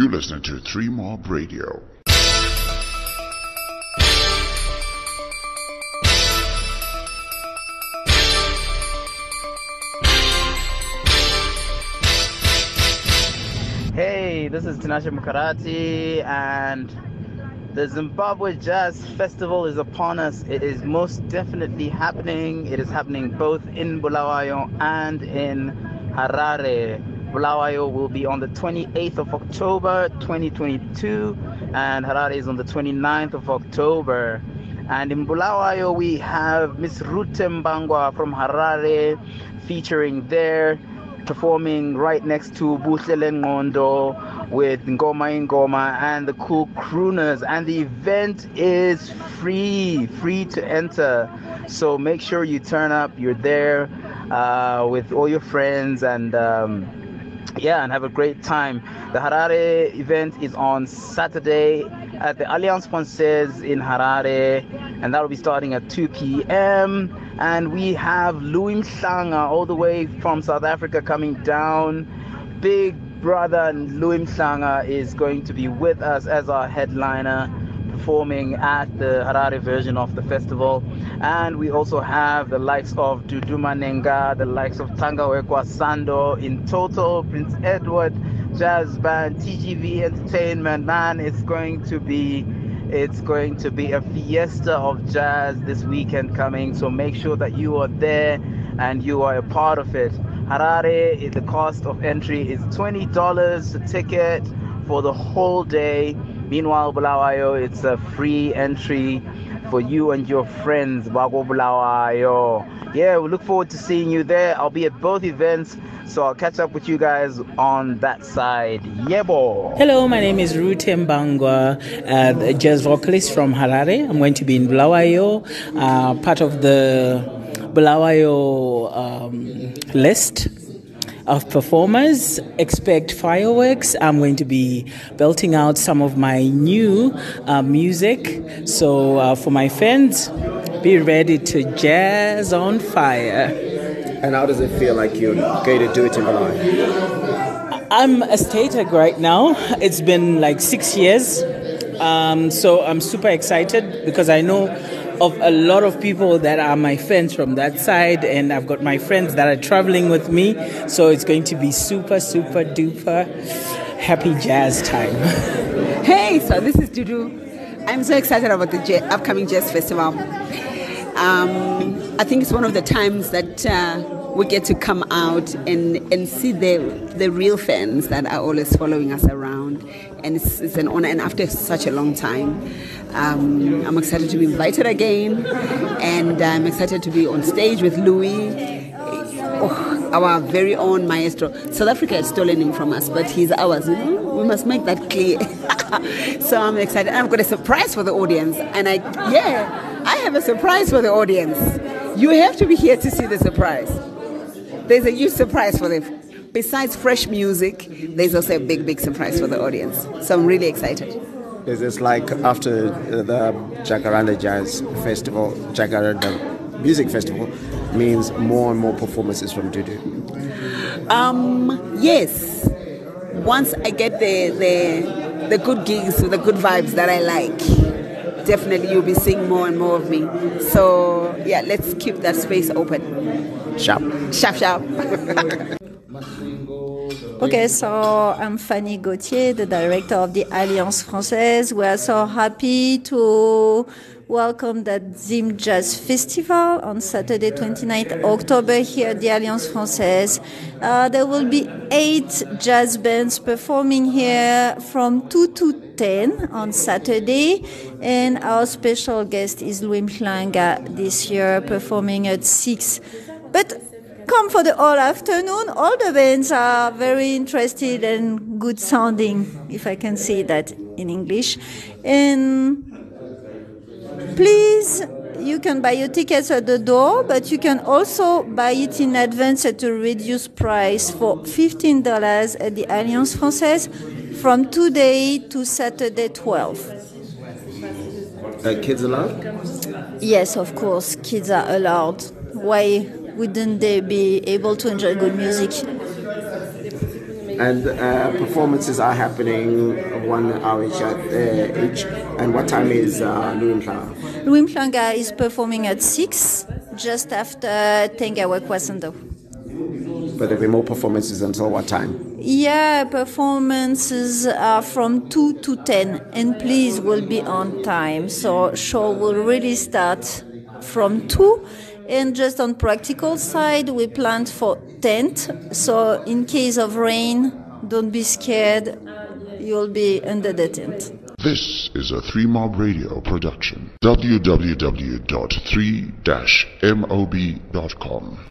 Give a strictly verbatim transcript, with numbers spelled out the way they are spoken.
You're listening to Three Mob Radio. Hey, this is Tinashe Mukarati, and the Zimbabwe Jazz Festival is upon us. It is most definitely happening. It is happening both in Bulawayo and in Harare. Bulawayo will be on the twenty-eighth of October twenty twenty-two, and Harare is on the twenty-ninth of October. And in Bulawayo we have Miss Rute Mbangwa from Harare featuring there, performing right next to Buselen Mondo with Ngoma Ngoma and the cool crooners. And the event is free, free to enter. So make sure you turn up, you're there uh, with all your friends, and um, yeah, and have a great time. The Harare event is on Saturday at the Alliance Française in Harare, and that will be starting at two p.m. And we have Louis Mhlanga all the way from South Africa coming down. Big brother Louis Mhlanga is going to be with us as our headliner, performing at the Harare version of the festival. And we also have the likes of Duduma Nenga, the likes of Tangawekwa Sando, in total, Prince Edward Jazz Band, T G V Entertainment. Man, it's going to be it's going to be a fiesta of jazz this weekend coming, so make sure that you are there and you are a part of it. Harare, the cost of entry is twenty dollars a ticket for the whole day. Meanwhile, Bulawayo, it's a free entry for you and your friends. Yeah, we look forward to seeing you there. I'll be at both events, so I'll catch up with you guys on that side. Yebo. Hello, my name is Rute Mbangwa, uh, the jazz vocalist from Harare. I'm going to be in Bulawayo, uh, part of the Bulawayo um, list of performers. Expect fireworks. I'm going to be belting out some of my new uh, music. So uh, for my fans, be ready to jazz on fire. And how does it feel like you're going to do it in Bulawayo? I'm a statec right now. It's been like six years. Um, so I'm super excited because I know of a lot of people that are my friends from that side, and I've got my friends that are traveling with me, so it's going to be super, super duper happy jazz time. Hey, so this is Dudu. I'm so excited about the j- upcoming Jazz Festival. Um, I think it's one of the times that uh, we get to come out and, and see the the real fans that are always following us around. And it's, it's an honor, and after such a long time, um, I'm excited to be invited again, and I'm excited to be on stage with Louis, oh, our very own maestro. South Africa has stolen him from us, but he's ours. We must make that clear. So I'm excited, and I've got a surprise for the audience, and I, yeah, I have a surprise for the audience. You have to be here to see the surprise. There's a huge surprise for them. Besides fresh music, there's also a big, big surprise for the audience. So I'm really excited. Is this like after the Jacaranda Jazz Festival, Jacaranda Music Festival, means more and more performances from Dudu? Um, yes. Once I get the, the, the good gigs, the good vibes that I like, definitely you'll be seeing more and more of me. So, yeah, let's keep that space open. Sharp. Sharp, sharp. Okay, so I'm Fanny Gautier, the director of the Alliance Française. We are so happy to welcome that Zim Jazz Festival on Saturday, twenty-ninth October, here at the Alliance Française. Uh, there will be eight jazz bands performing here from two to ten on Saturday. And our special guest is Louis Mhlanga this year, performing at six. But come for the all afternoon. All the bands are very interested and good sounding, if I can say that in English. And please, you can buy your tickets at the door, but you can also buy it in advance at a reduced price for fifteen dollars at the Alliance Française from today to Saturday twelve. Are kids allowed? Yes, of course, kids are allowed. Why wouldn't they be able to enjoy good music? and uh, performances are happening one hour each, uh, each. And what time is uh, Louis Mhlanga? Louis Mhlanga is performing at six, just after Tangawekwa Sando. But there'll be more performances until what time? Yeah, performances are from two to ten, and please we'll be on time. So show will really start from two, and just on practical side we planned for tent, so in case of rain, don't be scared, you'll be under the tent. This is a Three Mob Radio production. w w w dot three dash mob dot com